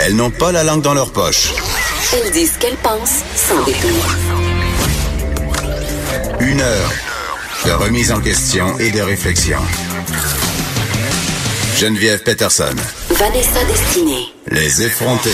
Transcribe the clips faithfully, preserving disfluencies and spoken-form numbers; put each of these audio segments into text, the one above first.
Elles n'ont pas la langue dans leur poche. Elles disent ce qu'elles pensent sans détour. Une heure de remise en question et de réflexion. Geneviève Pedersen. Vanessa Destinée. Les Effrontées.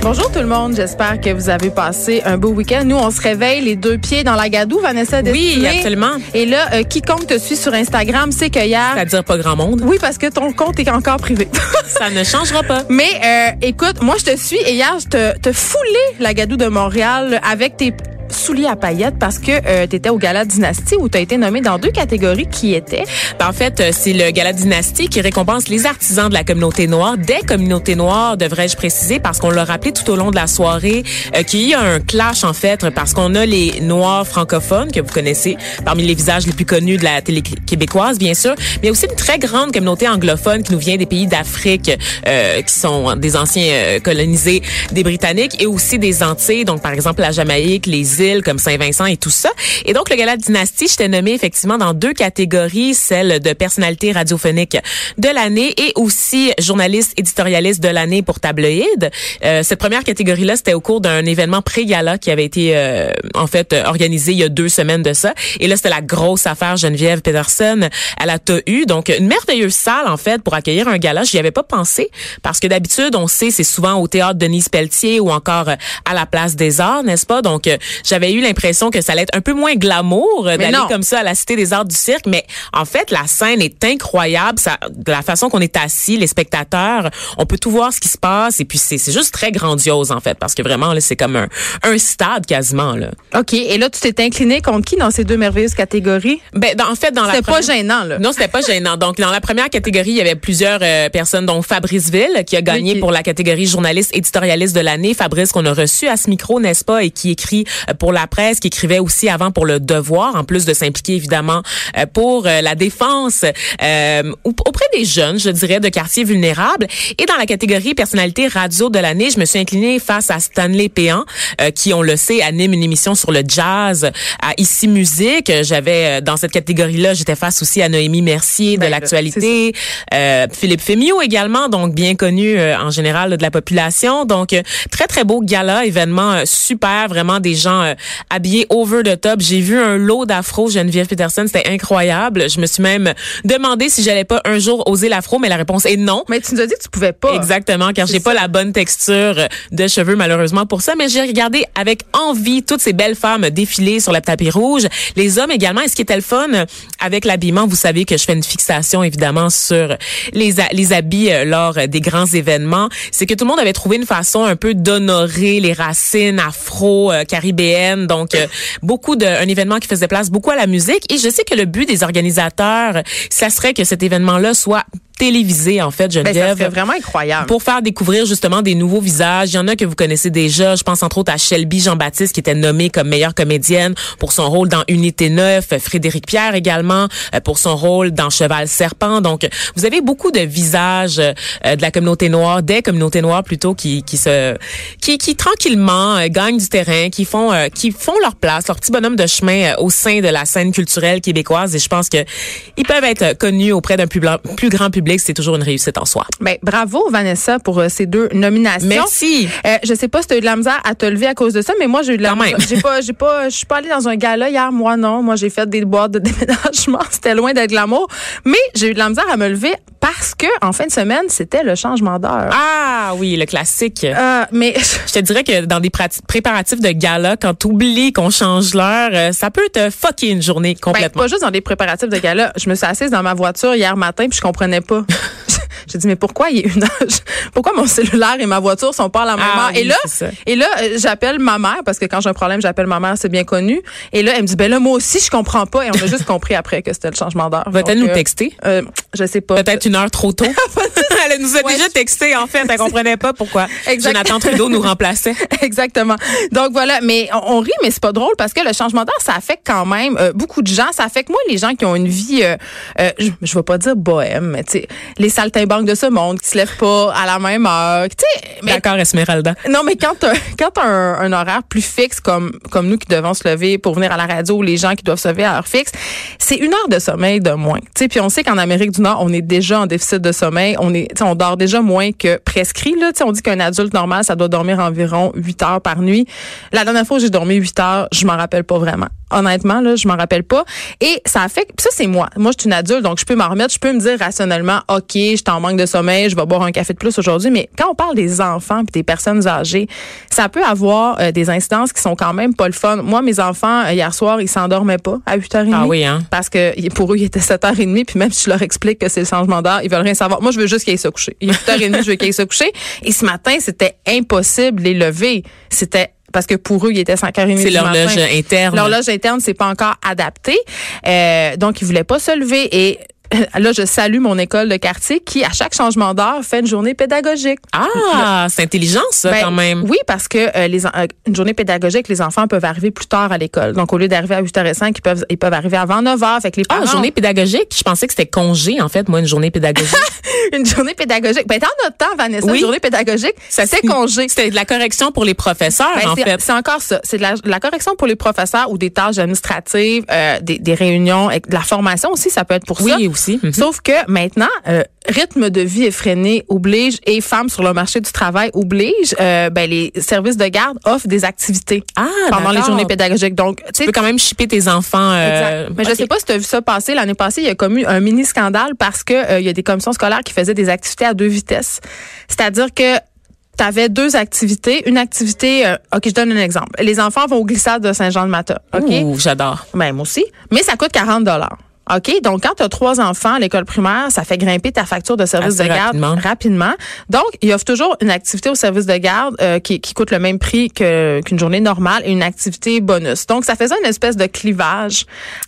Bonjour tout le monde, j'espère que vous avez passé un beau week-end. Nous, on se réveille les deux pieds dans la gadoue, Vanessa Destinée. Oui, absolument. Et là, euh, quiconque te suit sur Instagram sait que hier... C'est-à-dire pas grand monde. Oui, parce que ton compte est encore privé. Ça ne changera pas. Mais euh, écoute, moi je te suis et hier, je te, te foulais la gadoue de Montréal avec tes... souliers à paillettes parce que euh, tu étais au Gala Dynastie où tu as été nommée dans deux catégories qui étaient... Ben, en fait, c'est le Gala Dynastie qui récompense les artisans de la communauté noire, des communautés noires, devrais-je préciser, parce qu'on l'a rappelé tout au long de la soirée, euh, qu'il y a un clash en fait, parce qu'on a les Noirs francophones que vous connaissez, parmi les visages les plus connus de la télé québécoise, bien sûr, mais aussi une très grande communauté anglophone qui nous vient des pays d'Afrique, euh, qui sont des anciens euh, colonisés des Britanniques et aussi des Antilles, donc par exemple la Jamaïque, les îles comme Saint-Vincent et tout ça. Et donc, le Gala Dynastie, je t'ai nommée effectivement dans deux catégories, celle de personnalité radiophonique de l'année et aussi journaliste éditorialiste de l'année pour Tabloïd. Euh, cette première catégorie-là, c'était au cours d'un événement pré-gala qui avait été, euh, en fait, organisé il y a deux semaines de ça. Et là, c'était la grosse affaire Geneviève Pedersen à la T A U. Donc, une merveilleuse salle, en fait, pour accueillir un gala. J'y avais pas pensé parce que d'habitude, on sait, c'est souvent au théâtre Denise Pelletier ou encore à la Place des Arts, n'est-ce pas? Donc, j'avais eu l'impression que ça allait être un peu moins glamour mais d'aller non. comme ça à la Cité des Arts du Cirque, mais en fait, la scène est incroyable. Ça, de la façon qu'on est assis, les spectateurs, on peut tout voir ce qui se passe et puis c'est, c'est juste très grandiose, en fait, parce que vraiment, là, c'est comme un, un stade quasiment, là. OK. Et là, tu t'es inclinée contre qui dans ces deux merveilleuses catégories? Ben, dans, en fait, dans c'était la première... C'était pas gênant, là. Non, c'était pas gênant. Donc, dans la première catégorie, il y avait plusieurs euh, personnes, dont Fabrice Ville, qui a gagné oui, qui... pour la catégorie journaliste éditorialiste de l'année. Fabrice, qu'on a reçu à ce micro, n'est-ce pas, et qui écrit euh, pour la presse, qui écrivait aussi avant pour Le Devoir, en plus de s'impliquer évidemment pour la défense euh, auprès des jeunes, je dirais, de quartiers vulnérables. Et dans la catégorie personnalité radio de l'année, je me suis inclinée face à Stanley Péan, euh, qui, on le sait, anime une émission sur le jazz à Ici Musique. J'avais, dans cette catégorie-là, j'étais face aussi à Noémie Mercier de ben, l'actualité, euh, Philippe Fémieux également, donc bien connu euh, en général de la population. Donc, très, très beau gala, événement euh, super, vraiment des gens euh, habillés over the top. J'ai vu un lot d'afro Geneviève Pedersen, c'était incroyable. Je me suis même demandé si j'allais pas un jour oser l'afro, mais la réponse est non. Mais tu nous as dit que tu pouvais pas. Exactement, car c'est j'ai ça. Pas la bonne texture de cheveux malheureusement pour ça, mais j'ai regardé avec envie toutes ces belles femmes défiler sur le tapis rouge, les hommes également. Et ce qui était le fun avec l'habillement, vous savez que je fais une fixation évidemment sur les a- les habits lors des grands événements, c'est que tout le monde avait trouvé une façon un peu d'honorer les racines afro caribéennes. Donc, euh, beaucoup de, un événement qui faisait place beaucoup à la musique. Et je sais que le but des organisateurs, ça serait que cet événement-là soit télévisé, en fait, Geneviève. Ben, ça serait vraiment incroyable. Pour faire découvrir, justement, des nouveaux visages. Il y en a que vous connaissez déjà. Je pense, entre autres, à Shelby Jean-Baptiste, qui était nommée comme meilleure comédienne pour son rôle dans Unité neuf. Frédéric Pierre, également, pour son rôle dans Cheval Serpent. Donc, vous avez beaucoup de visages euh, de la communauté noire, des communautés noires, plutôt, qui, qui se, qui, qui tranquillement euh, gagnent du terrain, qui font, euh, qui font leur place, leur petit bonhomme de chemin euh, au sein de la scène culturelle québécoise. Et je pense que ils peuvent être connus auprès d'un plus, blanc, plus grand public. C'est toujours une réussite en soi. Ben, bravo, Vanessa, pour euh, ces deux nominations. Merci. Euh, je sais pas si tu as eu de la misère à te lever à cause de ça, mais moi, j'ai eu de la misère. J'ai pas, j'ai pas, je suis pas allée dans un gala hier, moi, non. Moi, j'ai fait des boîtes de déménagement. C'était loin d'être glamour. Mais j'ai eu de la misère à me lever parce que, en fin de semaine, c'était le changement d'heure. Ah oui, le classique. Euh, mais je te dirais que dans des préparatifs de gala, quand tu oublies qu'on change l'heure, ça peut te fucker une journée complètement. Ben, pas juste dans des préparatifs de gala. Je me suis assise dans ma voiture hier matin puis je comprenais pas. J'ai dit, mais pourquoi il y a une âge? Pourquoi mon cellulaire et ma voiture sont pas à la même heure? Ah, oui, et là, et là, j'appelle ma mère, parce que quand j'ai un problème, j'appelle ma mère, c'est bien connu. Et là, elle me dit, ben là, moi aussi, je comprends pas. Et on a juste compris après que c'était le changement d'heure. Va-t-elle donc, nous euh, texter? Euh, je sais pas. Peut-être une heure trop tôt. Elle nous a ouais, déjà texté, en fait. Elle comprenait pas pourquoi. Exact. Jonathan Trudeau nous remplaçait. Exactement. Donc voilà. Mais on, on rit, mais c'est pas drôle parce que le changement d'heure, ça affecte quand même euh, beaucoup de gens. Ça affecte, moi, les gens qui ont une vie, euh, euh, je, je vais pas dire bohème, mais tu sais, les saltimbanques de ce monde qui se lèvent pas à la même heure. Mais, d'accord, Esmeralda. Non, mais quand t'as, quand t'as un, un horaire plus fixe, comme, comme nous qui devons se lever pour venir à la radio, les gens qui doivent se lever à l'heure fixe, c'est une heure de sommeil de moins. Puis on sait qu'en Amérique du Nord, on est déjà en déficit de sommeil. On est, on dort déjà moins que prescrit, là. Tu sais, on dit qu'un adulte normal, ça doit dormir environ huit heures par nuit. La dernière fois où j'ai dormi huit heures, je m'en rappelle pas vraiment. Honnêtement, là, je m'en rappelle pas. Et ça affecte, ça, c'est moi. Moi, je suis une adulte, donc je peux m'en remettre. Je peux me dire rationnellement, OK, je t'en manque de sommeil, je vais boire un café de plus aujourd'hui. Mais quand on parle des enfants et des personnes âgées, ça peut avoir euh, des incidences qui sont quand même pas le fun. Moi, mes enfants, euh, hier soir, ils s'endormaient pas à huit heures trente. Ah oui, hein? Parce que pour eux, il était sept heures trente. Puis même si je leur explique que c'est le changement d'heure, ils veulent rien savoir. Moi, je veux juste qu'ils aillent se coucher. Il est huit heures trente, je veux qu'ils aillent se coucher. Et ce matin, c'était impossible de les lever. C'était parce que pour eux, il était cinq heures trente. C'est l'horloge interne. L'horloge interne, c'est pas encore adapté. Euh, donc, ils voulaient pas se lever. Et là, je salue mon école de quartier qui, à chaque changement d'heure, fait une journée pédagogique. Ah, c'est intelligent, ça, ben, quand même. Oui, parce que euh, les, euh, une journée pédagogique, les enfants peuvent arriver plus tard à l'école. Donc, au lieu d'arriver à huit heures cinq, ils peuvent, ils peuvent arriver avant neuf heures. Fait que les parents... Ah, une journée pédagogique? Je pensais que c'était congé, en fait, moi, une journée pédagogique. Une journée pédagogique. Ben, t'es en notre temps, Vanessa, oui. Une journée pédagogique, ça, c'est congé. C'était de la correction pour les professeurs, ben, en fait. C'est encore ça. C'est de la, de la correction pour les professeurs ou des tâches administratives, euh, des, des réunions, de la formation aussi, ça peut être pour oui, ça. Aussi. Mm-hmm. Sauf que maintenant, euh, rythme de vie effréné oblige et femmes sur le marché du travail oblige, euh, ben les services de garde offrent des activités ah, pendant d'accord. les journées pédagogiques. Donc, tu peux quand même shipper tes enfants. Euh, exact. Mais okay. Je sais pas si tu as vu ça passer. L'année passée, il y a comme eu un mini scandale parce que euh, il y a des commissions scolaires qui faisaient des activités à deux vitesses. C'est-à-dire que t'avais deux activités. Une activité... Euh, OK, je donne un exemple. Les enfants vont au glissade de Saint-Jean-de-Matin. OK? Ouh, j'adore. Ben, moi aussi. Mais ça coûte quarante dollars. OK, donc quand tu as trois enfants à l'école primaire, ça fait grimper ta facture de service Assez de garde rapidement. rapidement. Donc, ils offrent toujours une activité au service de garde euh, qui, qui coûte le même prix que, qu'une journée normale et une activité bonus. Donc, ça faisait une espèce de clivage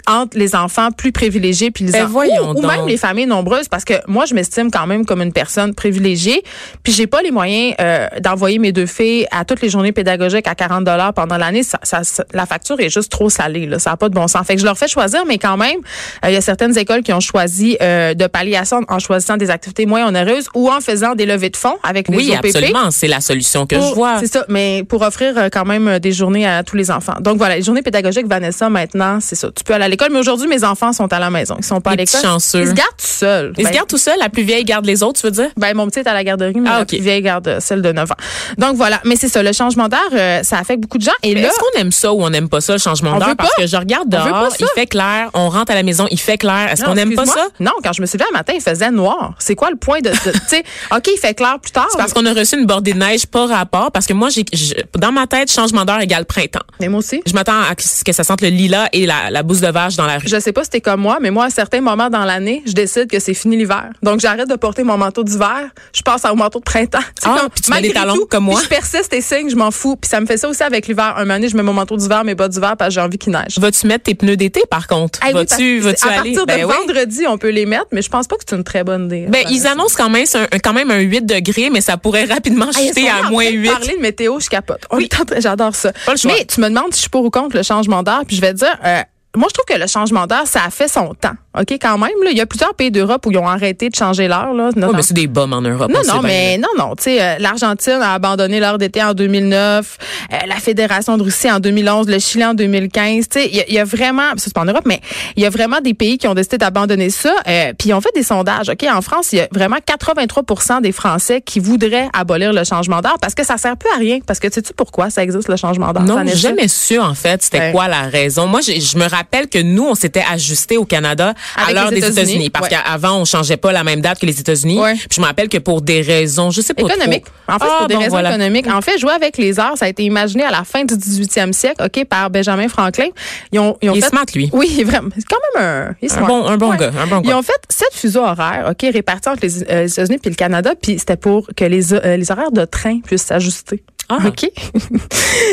entre les enfants plus privilégiés puis les ben enfants ou, ou même les familles nombreuses, parce que moi, je m'estime quand même comme une personne privilégiée, puis j'ai pas les moyens euh, d'envoyer mes deux filles à toutes les journées pédagogiques à quarante dollars pendant l'année. Ça, ça, ça, la facture est juste trop salée, là. Ça n'a pas de bon sens. Fait que je leur fais choisir, mais quand même... Euh, Il y a certaines écoles qui ont choisi euh, de pallier à ça en choisissant des activités moins onéreuses ou en faisant des levées de fonds avec les oui, O P P. Oui, absolument. C'est la solution que pour, je vois. C'est ça, mais pour offrir euh, quand même des journées à tous les enfants. Donc voilà, les journées pédagogiques, Vanessa, maintenant, c'est ça. Tu peux aller à l'école, mais aujourd'hui, mes enfants sont à la maison. Ils sont pas les à l'école. Chanceux. Ils se gardent tout seuls. Ils ben, se gardent tout seuls? La plus vieille garde les autres, tu veux dire? Ben mon petit est à la garderie, mais ah, la okay. plus vieille garde celle de neuf ans. Donc voilà, mais c'est ça, le changement d'heure, euh, ça affecte beaucoup de gens. Et mais là, est-ce qu'on aime ça ou on n'aime pas ça, le changement d'heure? Parce que je regarde dehors, il fait clair, on rentre à la maison, il fait clair. Est-ce non, qu'on aime pas ça? Non, quand je me suis levée le matin, il faisait noir. C'est quoi le point de... de tu sais, OK, il fait clair plus tard. C'est parce qu'on a reçu une bordée de neige, pas rapport, parce que moi, j'ai, j'ai dans ma tête, changement d'heure égale printemps. Mais moi aussi. Je m'attends à ce que ça sente le lilas et la, la bouse de vache dans la rue. Je sais pas si t'es comme moi, mais moi, à certains moments dans l'année, je décide que c'est fini l'hiver. Donc, j'arrête de porter mon manteau d'hiver, je passe au manteau de printemps. T'sais, ah, puis tu mets des talons tout, comme moi. Je persiste et signe, je m'en fous. Puis ça me fait ça aussi avec l'hiver. Un moment donné, je mets mon manteau d'hiver, mes bas d'hiver, parce que j'ai envie qu'il neige. Vas-tu mettre tes pneus d'été, par contre? Hey, vas-tu, oui, vas-tu à partir de ben vendredi, oui. on peut les mettre, mais je pense pas que c'est une très bonne idée. Ben, ils annoncent quand même, un, quand même un huit degrés, mais ça pourrait rapidement chuter ah, à moins huit. Parler de météo, je capote. Oui. J'adore ça. Mais tu me demandes si je suis pour ou contre le changement d'heure, puis je vais te dire... Euh, moi, je trouve que le changement d'heure, ça a fait son temps. OK, quand même, là. Il y a plusieurs pays d'Europe où ils ont arrêté de changer l'heure, là. Oui, mais c'est des bombes en Europe. Non, non, mais, non, non. Tu sais, euh, l'Argentine a abandonné l'heure d'été en deux mille neuf, euh, la Fédération de Russie en deux mille onze, le Chili en deux mille quinze. Tu sais, il y, y a vraiment, c'est pas en Europe, mais il y a vraiment des pays qui ont décidé d'abandonner ça. Euh, puis ils ont fait des sondages. OK, en France, il y a vraiment quatre-vingt-trois pour cent des Français qui voudraient abolir le changement d'heure parce que ça sert plus à rien. Parce que sais-tu pourquoi ça existe, le changement d'heure? Non, j'ai jamais su, en fait, c'était ouais. quoi la raison. Moi, j'ai, je me rappelle rappelle que nous, on s'était ajusté au Canada avec à l'heure des États-Unis. États-Unis parce ouais. qu'avant, on changeait pas la même date que les États-Unis. Ouais. Puis je me rappelle que pour des raisons, je sais pas économique. Trop. En fait, ah, c'est pour des bon, raisons voilà. économiques. En fait, jouer avec les heures, ça a été imaginé à la fin du dix-huitième siècle, OK, par Benjamin Franklin. Ils ont, ils ont il fait... est smart, lui. Oui, vraiment. C'est quand même un... Il est smart. Un bon, un bon ouais. gars. Un bon ils gars. ont fait sept fuseaux horaires, OK, répartis entre les, euh, les États-Unis puis le Canada. Puis c'était pour que les, euh, les horaires de train puissent s'ajuster. Ah. OK?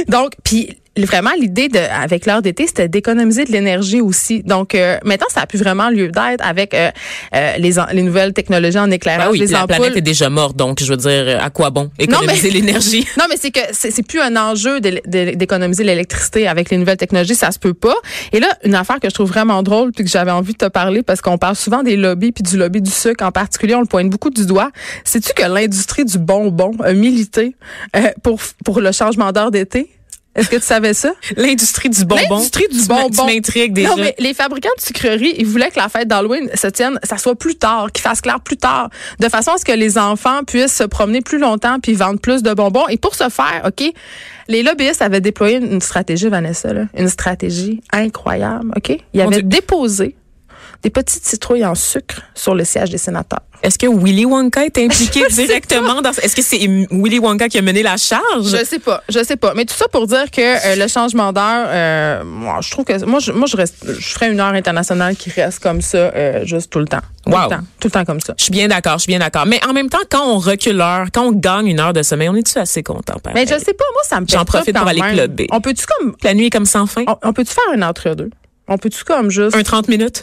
Donc, puis... Vraiment, l'idée de, avec l'heure d'été, c'était d'économiser de l'énergie aussi. Donc, euh, maintenant, ça n'a plus vraiment lieu d'être avec euh, euh, les, en, les nouvelles technologies en éclairage. Ben oui, les la ampoules. Planète est déjà morte, donc je veux dire, à quoi bon économiser non, mais, l'énergie? Non, mais c'est que c'est, c'est plus un enjeu de, de, d'économiser l'électricité avec les nouvelles technologies, ça se peut pas. Et là, une affaire que je trouve vraiment drôle puis que j'avais envie de te parler parce qu'on parle souvent des lobbies puis du lobby du sucre en particulier, on le pointe beaucoup du doigt. Sais-tu que l'industrie du bonbon a milité euh, pour, pour le changement d'heure d'été? Est-ce que tu savais ça? L'industrie du bonbon. L'industrie du tu bonbon. Tu m'intrigues déjà. Non, mais les fabricants de sucreries, ils voulaient que la fête d'Halloween se tienne, ça soit plus tard, qu'ils fassent clair plus tard, de façon à ce que les enfants puissent se promener plus longtemps puis vendre plus de bonbons. Et pour ce faire, OK, les lobbyistes avaient déployé une stratégie, Vanessa, là, une stratégie incroyable, OK? Ils avaient dit... déposé des petites citrouilles en sucre sur le siège des sénateurs. Est-ce que Willy Wonka est impliqué directement dans... Est-ce que c'est Willy Wonka qui a mené la charge? Je sais pas, je sais pas. Mais tout ça pour dire que euh, le changement d'heure, euh, moi, je trouve que moi, je, moi, je reste, je ferais une heure internationale qui reste comme ça, euh, juste tout le temps. Wow. Tout le temps, tout le temps comme ça. Je suis bien d'accord, je suis bien d'accord. Mais en même temps, quand on recule l'heure, quand on gagne une heure de sommeil, on est-tu assez content? Mais je sais pas, moi, ça me pète. J'en profite pour aller clubber. On peut-tu comme... La nuit est comme sans fin. On, on peut-tu faire une heure entre deux? On peut-tu comme juste... Un trente minutes?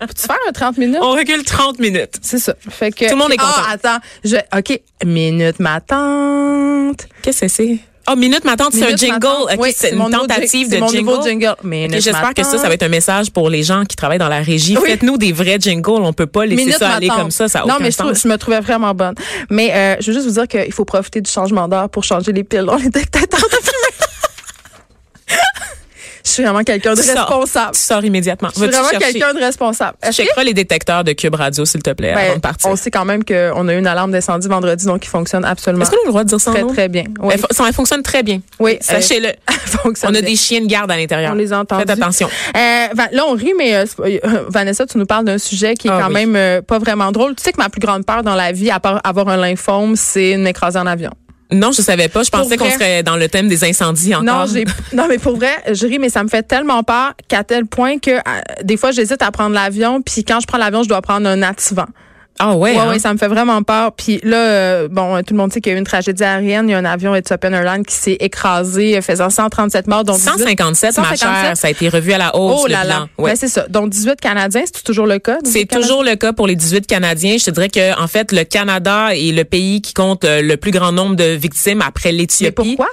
On peut-tu faire un trente minutes? On recule trente minutes. C'est ça. Fait que... Tout le monde est content. Ah, attends. Je... OK. Minute ma tante. Qu'est-ce que c'est? Ah, oh, minute ma tante, minute, c'est un jingle. Okay, oui, c'est, c'est une tentative de jingle. Nouveau jingle. Minute, okay, j'espère que ça, ça va être un message pour les gens qui travaillent dans la régie. Oui. Faites-nous des vrais jingles. On peut pas laisser minute ça aller comme ça. Ça a non, aucun mais je, trouve, je me trouvais vraiment bonne. Mais euh, je veux juste vous dire qu'il faut profiter du changement d'heure pour changer les piles. On était peut-être en Je suis vraiment quelqu'un de tu responsable. Sors, tu sors immédiatement. Je suis Vas-tu vraiment quelqu'un de responsable. Je checkerai les détecteurs de Cube Radio, s'il te plaît, ben, avant de partir. On sait quand même qu'on a eu une alarme d'incendie vendredi, donc il fonctionne absolument. Est-ce qu'on a le droit de dire ça? Très, nom? Très bien. Oui. Elle, elle fonctionne très bien. Oui. Sachez-le. On a des chiens de garde à l'intérieur. On les entend. Faites attention. Euh, là, on rit, mais euh, Vanessa, tu nous parles d'un sujet qui est ah, quand oui. même euh, pas vraiment drôle. Tu sais que ma plus grande peur dans la vie, à part avoir un lymphome, c'est m'écraser en avion. Non, je savais pas. Je pensais qu'on serait dans le thème des incendies encore. Non, j'ai, non, mais pour vrai, je ris, mais ça me fait tellement peur qu'à tel point que euh, des fois, j'hésite à prendre l'avion. Puis quand je prends l'avion, je dois prendre un attivant. Ah ouais. Ouais, hein? Ouais, ça me fait vraiment peur. Puis là, euh, bon, tout le monde sait qu'il y a eu une tragédie aérienne. Il y a un avion Ethiopian Airlines qui s'est écrasé, faisant cent trente-sept morts, dont cent cinquante-sept, ma chère. Ça a été revu à la hausse. Oh là là. Ouais. Ben, c'est ça. Donc dix-huit Canadiens, c'est toujours le cas. C'est Canadiens? Toujours le cas pour les dix-huit Canadiens. Je te dirais que en fait, le Canada est le pays qui compte le plus grand nombre de victimes après l'Éthiopie. Mais pourquoi?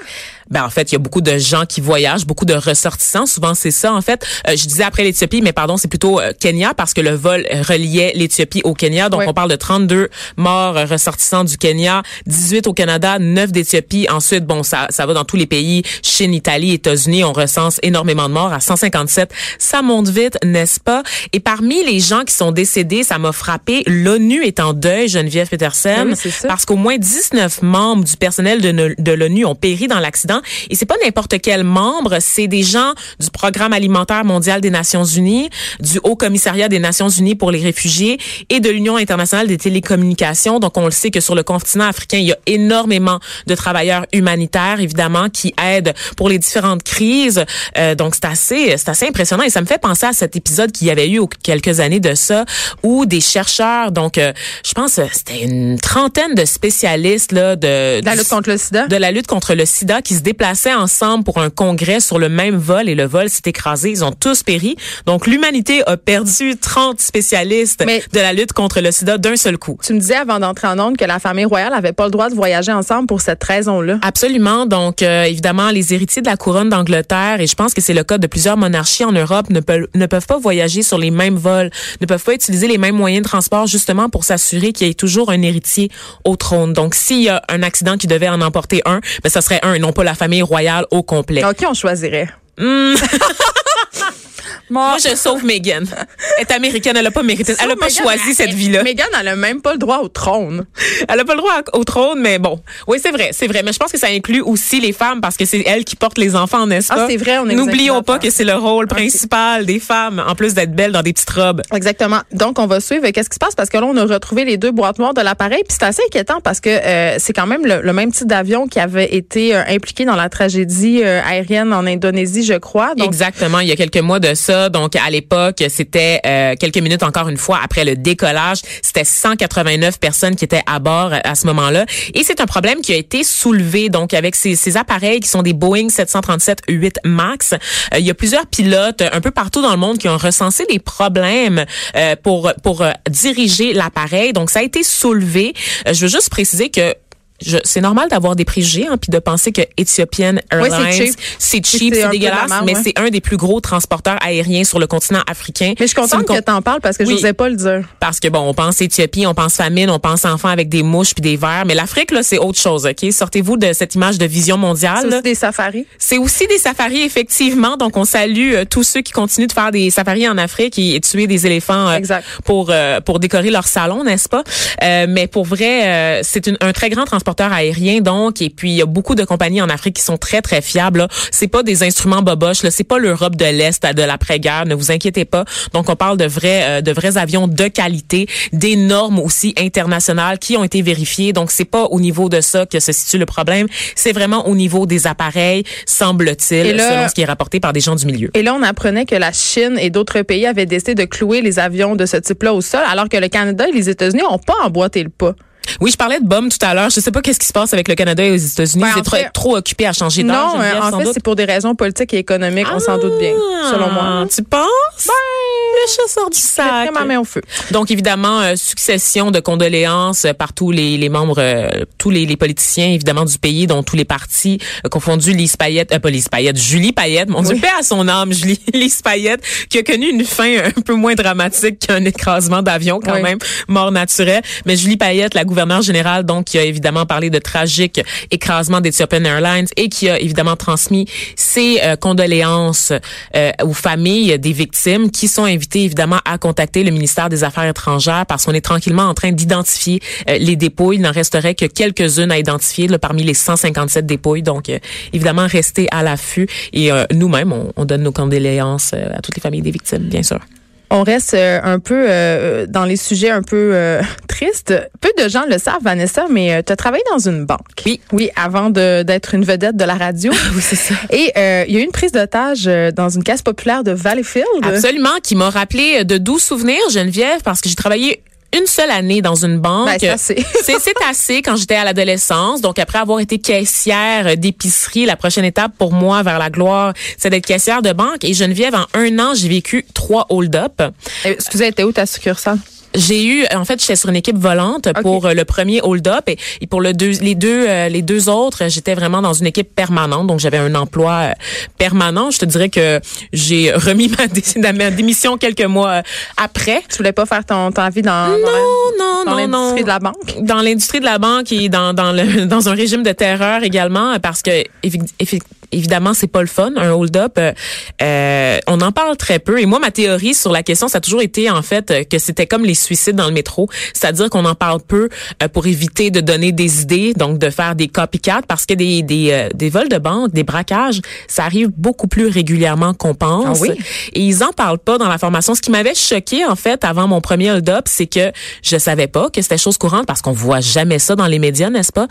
Ben en fait, il y a beaucoup de gens qui voyagent, beaucoup de ressortissants. Souvent, c'est ça. En fait, euh, je disais après l'Éthiopie, mais pardon, c'est plutôt euh, Kenya parce que le vol reliait l'Éthiopie au Kenya. Donc, ouais. On parle de trente-deux morts euh, ressortissants du Kenya, dix-huit au Canada, neuf d'Éthiopie. Ensuite, bon, ça, ça va dans tous les pays. Chine, Italie, États-Unis, on recense énormément de morts à cent cinquante-sept. Ça monte vite, n'est-ce pas? Et parmi les gens qui sont décédés, ça m'a frappé. L'ONU est en deuil, Geneviève Pedersen, oui, parce qu'au moins dix-neuf membres du personnel de, ne, de l'ONU ont péri dans l'accident. Et c'est pas n'importe quel membre, c'est des gens du Programme alimentaire mondial des Nations Unies, du Haut Commissariat des Nations Unies pour les réfugiés et de l'Union internationale des télécommunications. Donc, on le sait que sur le continent africain, il y a énormément de travailleurs humanitaires, évidemment, qui aident pour les différentes crises. Euh, donc, c'est assez, c'est assez impressionnant. Et ça me fait penser à cet épisode qu'il y avait eu quelques années de ça, où des chercheurs, donc, euh, je pense, c'était une trentaine de spécialistes là de, de la lutte contre le sida, de la lutte contre le sida, qui se déplaçaient ensemble pour un congrès sur le même vol et le vol s'est écrasé. Ils ont tous péri. Donc, l'humanité a perdu trente spécialistes mais de la lutte contre le sida d'un seul coup. Tu me disais avant d'entrer en onde que la famille royale avait pas le droit de voyager ensemble pour cette raison-là. Absolument. Donc, euh, évidemment, les héritiers de la couronne d'Angleterre, et je pense que c'est le cas de plusieurs monarchies en Europe, ne peuvent, ne peuvent pas voyager sur les mêmes vols, ne peuvent pas utiliser les mêmes moyens de transport justement pour s'assurer qu'il y ait toujours un héritier au trône. Donc, s'il y a un accident qui devait en emporter un, ben, ça serait un et non pas la famille royale au complet. OK, on choisirait. Mmh. Moi, je sauve Meghan. Elle est américaine, elle n'a pas mérité. Elle n'a pas Meghan, choisi elle, cette vie-là. Meghan, elle n'a même pas le droit au trône. Elle n'a pas le droit au trône, mais bon. Oui, c'est vrai, c'est vrai. Mais je pense que ça inclut aussi les femmes parce que c'est elles qui portent les enfants, n'est-ce pas? Ah, c'est vrai, on est N'oublions pas que c'est le rôle principal okay. des femmes, en plus d'être belles dans des petites robes. Exactement. Donc, on va suivre qu'est-ce qui se passe parce que là, on a retrouvé les deux boîtes noires de l'appareil. Puis c'est assez inquiétant parce que euh, c'est quand même le, le même type d'avion qui avait été euh, impliqué dans la tragédie euh, aérienne en Indonésie, je crois. Donc, exactement. Il y a quelques mois de ça. Donc, à l'époque, c'était euh, quelques minutes encore une fois après le décollage. C'était cent quatre-vingt-neuf personnes qui étaient à bord à ce moment-là. Et c'est un problème qui a été soulevé. Donc, avec ces, ces appareils qui sont des Boeing sept cent trente-sept huit Max, euh, il y a plusieurs pilotes un peu partout dans le monde qui ont recensé des problèmes euh, pour pour euh, diriger l'appareil. Donc, ça a été soulevé. Euh, je veux juste préciser que je, c'est normal d'avoir des préjugés, hein, puis de penser que Ethiopian Airlines, ouais, c'est cheap, c'est, cheap, c'est, c'est dégueulasse, marre, mais ouais. c'est un des plus gros transporteurs aériens sur le continent africain. Mais je suis contente que t'en parles parce que oui, j'osais pas le dire. Parce que bon, on pense Éthiopie, on pense famine, on pense enfants avec des mouches puis des vers, mais l'Afrique là, c'est autre chose, ok? Sortez-vous de cette image de vision mondiale. C'est aussi là. Des safaris. C'est aussi des safaris, effectivement. Donc on salue euh, tous ceux qui continuent de faire des safaris en Afrique et, et tuer des éléphants euh, pour euh, pour décorer leur salon, n'est-ce pas? Euh, mais pour vrai, euh, c'est une, un très grand transporteur aérien, donc, et puis il y a beaucoup de compagnies en Afrique qui sont très très fiables là. C'est pas des instruments boboches là, c'est pas l'Europe de l'Est de l'après-guerre, ne vous inquiétez pas. Donc on parle de vrais euh, de vrais avions de qualité, des normes aussi internationales qui ont été vérifiées. Donc c'est pas au niveau de ça que se situe le problème, c'est vraiment au niveau des appareils, semble-t-il, là, selon ce qui est rapporté par des gens du milieu. Et là on apprenait que la Chine et d'autres pays avaient décidé de clouer les avions de ce type-là au sol, alors que le Canada et les États-Unis n'ont pas emboîté le pas. Oui, je parlais de bombes tout à l'heure. Je sais pas qu'est-ce qui se passe avec le Canada et les États-Unis. Ils sont trop occupés à changer d'âge. Non, euh, en fait, doute. C'est pour des raisons politiques et économiques. Ah, on s'en doute bien, selon moi. Tu penses? Ben, le chat sort du sac. Ma main au feu. Donc, évidemment, euh, succession de condoléances euh, par tous les, les membres, euh, tous les, les politiciens, évidemment, du pays, dont tous les partis, euh, confondus Lise Payette, euh, pas Lise Payette, Julie Payette. Mon Dieu, oui. Paix à son âme, Julie, Lise Payette, qui a connu une fin un peu moins dramatique qu'un écrasement d'avion, quand oui. même, mort naturelle. Mais Julie Payette, la gouverneur général, donc, qui a évidemment parlé de tragique écrasement d'Ethiopian Airlines et qui a évidemment transmis ses euh, condoléances euh, aux familles des victimes qui sont invitées évidemment à contacter le ministère des Affaires étrangères parce qu'on est tranquillement en train d'identifier euh, les dépouilles. Il n'en resterait que quelques-unes à identifier là, parmi les cent cinquante-sept dépouilles. Donc, euh, évidemment, restez à l'affût et euh, nous-mêmes, on, on donne nos condoléances euh, à toutes les familles des victimes, bien sûr. On reste euh, un peu euh, dans les sujets un peu euh, tristes. Peu de gens le savent, Vanessa, mais euh, tu as travaillé dans une banque. Oui. Oui, avant de, d'être une vedette de la radio. Oui, c'est ça. Et il euh, y a eu une prise d'otage euh, dans une caisse populaire de Valleyfield. Absolument, qui m'a rappelé de doux souvenirs, Geneviève, parce que j'ai travaillé une seule année dans une banque. Ben, c'est assez. c'est, c'est assez quand j'étais à l'adolescence. Donc, après avoir été caissière d'épicerie, la prochaine étape pour moi vers la gloire, c'est d'être caissière de banque. Et Geneviève, en un an, j'ai vécu trois hold-up. Excusez, t'es où ta succursale? J'ai eu, en fait, j'étais sur une équipe volante okay. pour le premier hold-up et, et pour le deux, les deux, euh, les deux autres, j'étais vraiment dans une équipe permanente, donc j'avais un emploi euh, permanent. Je te dirais que j'ai remis ma, dé- ma démission quelques mois après. Tu voulais pas faire ton, ton avis dans, non, dans, la, non, dans non, l'industrie non. de la banque? Dans l'industrie de la banque et dans, dans le, dans un régime de terreur également, parce que évidemment c'est pas le fun, un hold-up. Euh, on en parle très peu et moi ma théorie sur la question, ça a toujours été en fait que c'était comme les suicide dans le métro, c'est-à-dire qu'on en parle peu euh, pour éviter de donner des idées, donc de faire des copycat, parce que des des, euh, des vols de banque, des braquages, ça arrive beaucoup plus régulièrement qu'on pense. Ah oui? Et ils en parlent pas dans la formation. Ce qui m'avait choquée, en fait, avant mon premier hold-up, c'est que je savais pas que c'était chose courante, parce qu'on voit jamais ça dans les médias, n'est-ce pas?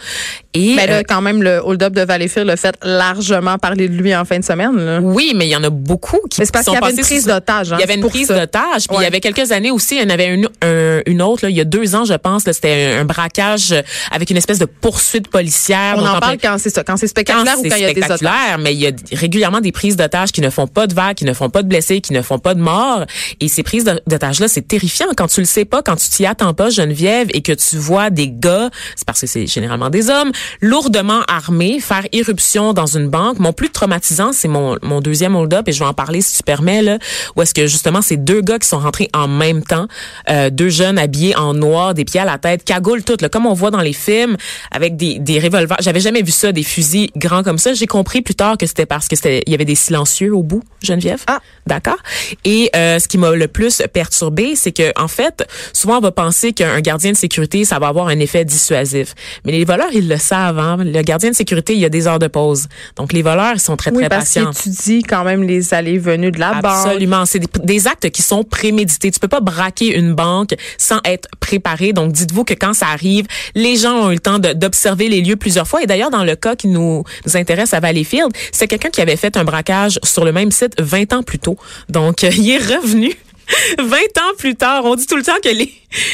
Et mais là, euh, quand même, le hold-up de Valleyfield l'a fait largement parler de lui en fin de semaine. Là. Oui, mais il y en a beaucoup qui mais c'est parce sont qu'il y avait une prise d'otage. Hein, il y avait une prise ça. d'otage, puis ouais. il y avait quelques années aussi, il y en avait une Un, une autre, là, il y a deux ans, je pense, là, c'était un, un braquage avec une espèce de poursuite policière. On en parle quand c'est ça, quand c'est spectaculaire ou quand il y a des otages. Mais il y a régulièrement des prises d'otages qui ne font pas de vagues, qui ne font pas de blessés, qui ne font pas de morts. Et ces prises d'otages-là, c'est terrifiant. Quand tu le sais pas, quand tu t'y attends pas, Geneviève, et que tu vois des gars, c'est parce que c'est généralement des hommes, lourdement armés, faire irruption dans une banque. Mon plus traumatisant, c'est mon, mon deuxième hold-up, et je vais en parler si tu permets, là, où est-ce que justement ces deux gars qui sont rentrés en même temps, euh, deux jeunes habillés en noir, des pieds à la tête, cagoule toute, là, comme on voit dans les films, avec des, des revolvers. J'avais jamais vu ça, des fusils grands comme ça. J'ai compris plus tard que c'était parce que c'était, il y avait des silencieux au bout, Geneviève. Ah. D'accord. Et euh, ce qui m'a le plus perturbée, c'est que en fait, souvent on va penser qu'un gardien de sécurité, ça va avoir un effet dissuasif. Mais les voleurs, ils le savent. Hein? Le gardien de sécurité, il y a des heures de pause. Donc les voleurs, ils sont très, très oui, parce patients. Parce qu'ils étudient quand même les allées venues de la banque. Absolument. C'est des, des actes qui sont prémédités. Tu peux pas braquer une banque sans être préparé. Donc, dites-vous que quand ça arrive, les gens ont eu le temps de, d'observer les lieux plusieurs fois. Et d'ailleurs, dans le cas qui nous, nous intéresse à Valleyfield, c'est quelqu'un qui avait fait un braquage sur le même site vingt ans plus tôt. Donc, euh, il est revenu vingt ans plus tard. On dit tout le temps que les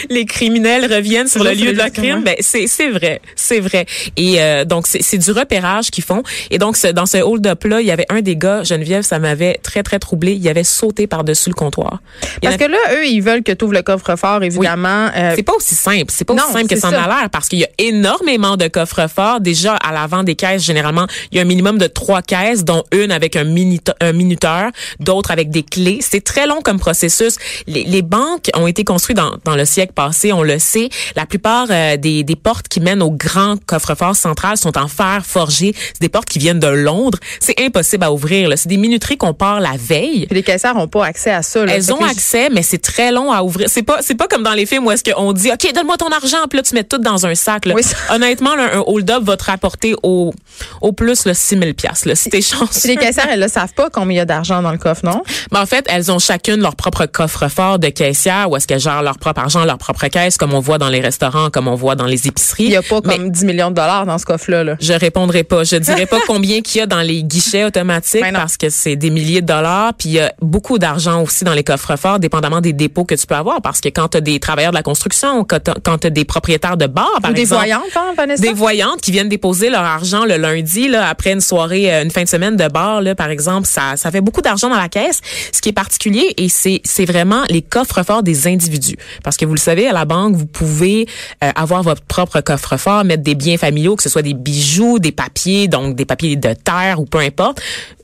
les criminels reviennent sur le lieu de leur crime, ben c'est c'est vrai, c'est vrai. Et euh, donc c'est c'est du repérage qu'ils font. Et donc ce, dans ce hold-up là, il y avait un des gars, Geneviève, ça m'avait très très troublée. Il avait sauté par-dessus le comptoir. Parce a... que là, eux, ils veulent que tu ouvres le coffre-fort, évidemment. Oui. Euh... C'est pas aussi simple, c'est pas non, aussi simple que ça en a l'air, parce qu'il y a énormément de coffres-forts déjà à l'avant des caisses. Généralement, il y a un minimum de trois caisses, dont une avec un, minute- un minuteur, d'autres avec des clés. C'est très long comme processus. Les, les banques ont été construites dans, dans le siècle passé, on le sait. La plupart euh, des, des portes qui mènent au grand coffre-fort central sont en fer forgé. C'est des portes qui viennent de Londres. C'est impossible à ouvrir, là. C'est des minuteries qu'on part la veille. Puis les caissières n'ont pas accès à ça, là. Elles ont accès, je... mais c'est très long à ouvrir. C'est pas, c'est pas comme dans les films où est-ce qu'on dit, OK, donne-moi ton argent, puis là, tu mets tout dans un sac, là. Oui, ça... Honnêtement, là, un hold-up va te rapporter au, au plus, là, six mille piastres, là, si t'es chanceux. Puis les caissières, elles ne savent pas combien il y a d'argent dans le coffre, non? Ben, en fait, elles ont chacune leur propre coffre-fort de caissière, où est-ce qu'elles gèrent leur propre argent, leur propre caisse, comme on voit dans les restaurants, comme on voit dans les épiceries. Il n'y a pas mais comme dix millions de dollars dans ce coffre-là, là. Je répondrai pas. Je dirai pas combien qu'il y a dans les guichets automatiques, ben parce que c'est des milliers de dollars, puis il y a beaucoup d'argent aussi dans les coffres-forts, dépendamment des dépôts que tu peux avoir, parce que quand t'as des travailleurs de la construction, quand t'as, quand t'as des propriétaires de bars, par Ou exemple. Des voyantes, hein, Vanessa? Des voyantes qui viennent déposer leur argent le lundi, là, après une soirée, une fin de semaine de bar, là, par exemple, ça, ça fait beaucoup d'argent dans la caisse. Ce qui est particulier, et c'est, c'est vraiment les coffres-forts des individus. Parce que vous le savez, à la banque, vous pouvez euh, avoir votre propre coffre-fort, mettre des biens familiaux, que ce soit des bijoux, des papiers, donc des papiers de terre ou peu importe.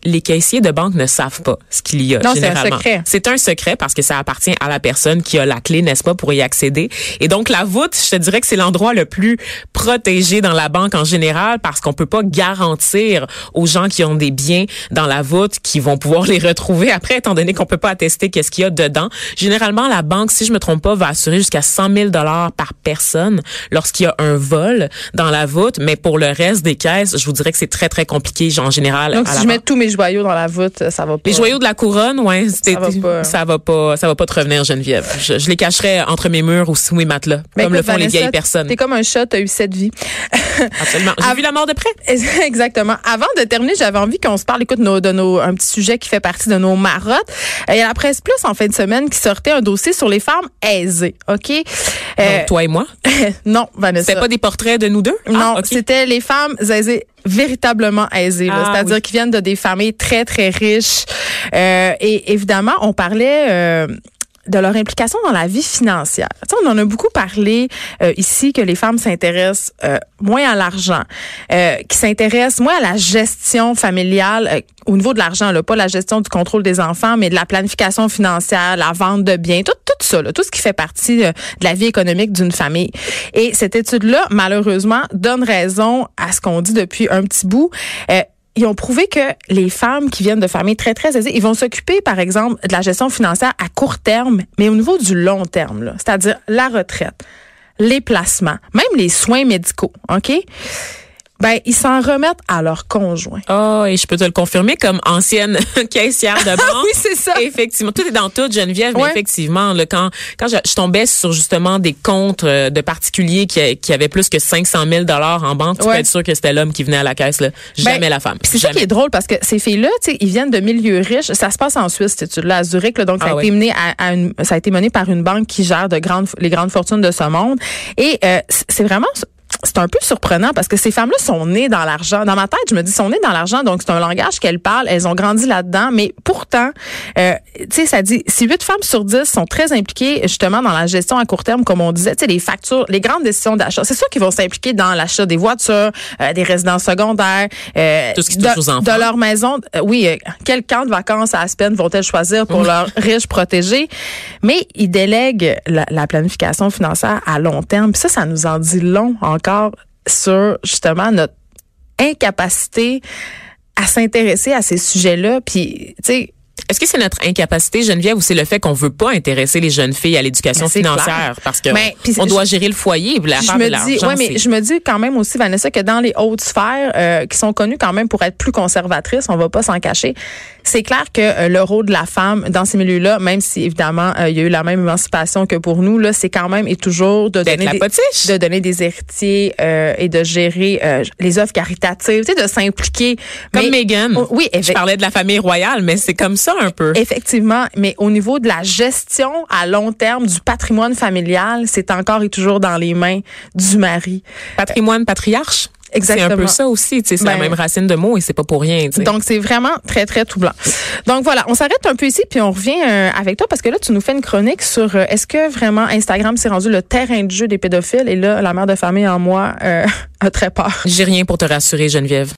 Les caissiers de banque ne savent pas ce qu'il y a, non, généralement. C'est un secret. C'est un secret parce que ça appartient à la personne qui a la clé, n'est-ce pas, pour y accéder. Et donc, la voûte, je te dirais que c'est l'endroit le plus protégé dans la banque en général, parce qu'on peut pas garantir aux gens qui ont des biens dans la voûte qu'ils vont pouvoir les retrouver après, étant donné qu'on peut pas attester qu'est-ce qu'il y a dedans. Généralement, la banque, si je me trompe pas, va assurer jusqu'à cent mille dollars par personne lorsqu'il y a un vol dans la voûte. Mais pour le reste des caisses, je vous dirais que c'est très, très compliqué, en général. Donc, à si la je banque. Mets tous mes joyaux dans la voûte, ça va pas. Les joyaux de la couronne, ouais, ça va pas. Ça va pas, ça va pas te revenir, Geneviève. Je, je les cacherais entre mes murs ou sous mes matelas, ben comme écoute, le font Vanessa, les vieilles personnes. T'es comme un chat, t'as eu sept vies. Absolument. J'ai à... vu la mort de près. Exactement. Avant de terminer, j'avais envie qu'on se parle, écoute, nos, de nos, un petit sujet qui fait partie de nos marottes. Il y a la Presse Plus en fin de semaine qui sortait un dossier sur les femmes aisées, ok? Euh, Donc, toi et moi? Non, Vanessa. C'était pas des portraits de nous deux? Non, ah, okay. C'était les femmes aisées. Véritablement aisés, ah, c'est-à-dire oui. Qu'ils viennent de des familles très, très riches. Euh, et évidemment, on parlait... Euh de leur implication dans la vie financière. Tu sais, on en a beaucoup parlé euh, ici que les femmes s'intéressent euh, moins à l'argent, euh, qui s'intéressent moins à la gestion familiale euh, au niveau de l'argent, là, pas la gestion du contrôle des enfants, mais de la planification financière, la vente de biens, tout, tout ça, là, tout ce qui fait partie euh, de la vie économique d'une famille. Et cette étude-là, malheureusement, donne raison à ce qu'on dit depuis un petit bout. Euh, Ils ont prouvé que les femmes qui viennent de familles très, très aisées, ils vont s'occuper, par exemple, de la gestion financière à court terme, mais au niveau du long terme, là, c'est-à-dire la retraite, les placements, même les soins médicaux, OK? Ben, ils s'en remettent à leur conjoint. Oh, et je peux te le confirmer comme ancienne caissière de banque. Oui, c'est ça. Effectivement. Tout est dans tout, Geneviève, ouais. Mais effectivement, là, quand, quand je, je tombais sur, justement, des comptes euh, de particuliers qui, qui avaient plus que cinq cent mille dollars en banque, tu ouais. peux être sûr que c'était l'homme qui venait à la caisse, là. Jamais ben, la femme. Pis c'est Jamais. Ça qui est drôle, parce que ces filles-là, tu sais, ils viennent de milieux riches. Ça se passe en Suisse, cette étude-là, à Zurich, là. Donc, ah, ça a ouais. été mené à, à une, ça a été mené par une banque qui gère de grandes, les grandes fortunes de ce monde. Et, euh, c'est vraiment, c'est un peu surprenant parce que ces femmes-là sont nées dans l'argent. Dans ma tête, je me dis, sont nées dans l'argent, donc c'est un langage qu'elles parlent. Elles ont grandi là-dedans, mais pourtant, euh, tu sais, ça dit, si huit femmes sur dix sont très impliquées justement dans la gestion à court terme, comme on disait, tu sais, les factures, les grandes décisions d'achat, c'est sûr qu'ils vont s'impliquer dans l'achat des voitures, euh, des résidences secondaires, euh, tout ce qui touche aux enfants, de leur maison. Euh, oui, euh, quel camp de vacances à Aspen vont-elles choisir pour leurs riches protégés? Mais ils délèguent la, la planification financière à long terme. Puis ça, ça nous en dit long encore sur, justement, notre incapacité à s'intéresser à ces sujets-là. Puis, tu sais, est-ce que c'est notre incapacité, Geneviève, ou c'est le fait qu'on veut pas intéresser les jeunes filles à l'éducation ben, financière clair. Parce que ben, on, on doit je, gérer le foyer, la part de l'argent. Oui, mais je me dis quand même aussi, Vanessa, que dans les hautes sphères euh, qui sont connues quand même pour être plus conservatrices, on va pas s'en cacher. C'est clair que euh, le rôle de la femme dans ces milieux-là, même si évidemment il euh, y a eu la même émancipation que pour nous, là, c'est quand même et toujours de donner des, de donner des héritiers euh, et de gérer euh, les œuvres caritatives, tu sais, de s'impliquer. Comme mais, Meghan. Oh, oui, je parlais de la famille royale, mais c'est comme ça. ça un peu. Effectivement, mais au niveau de la gestion à long terme du patrimoine familial, c'est encore et toujours dans les mains du mari. Patrimoine patriarche? Exactement. C'est un peu ça aussi, tu sais, c'est ben, la même racine de mots et c'est pas pour rien, tu sais. Donc c'est vraiment très très troublant. Donc voilà, on s'arrête un peu ici puis on revient euh, avec toi parce que là tu nous fais une chronique sur euh, est-ce que vraiment Instagram s'est rendu le terrain de jeu des pédophiles et là la mère de famille en moi euh, a très peur. J'ai rien pour te rassurer, Geneviève.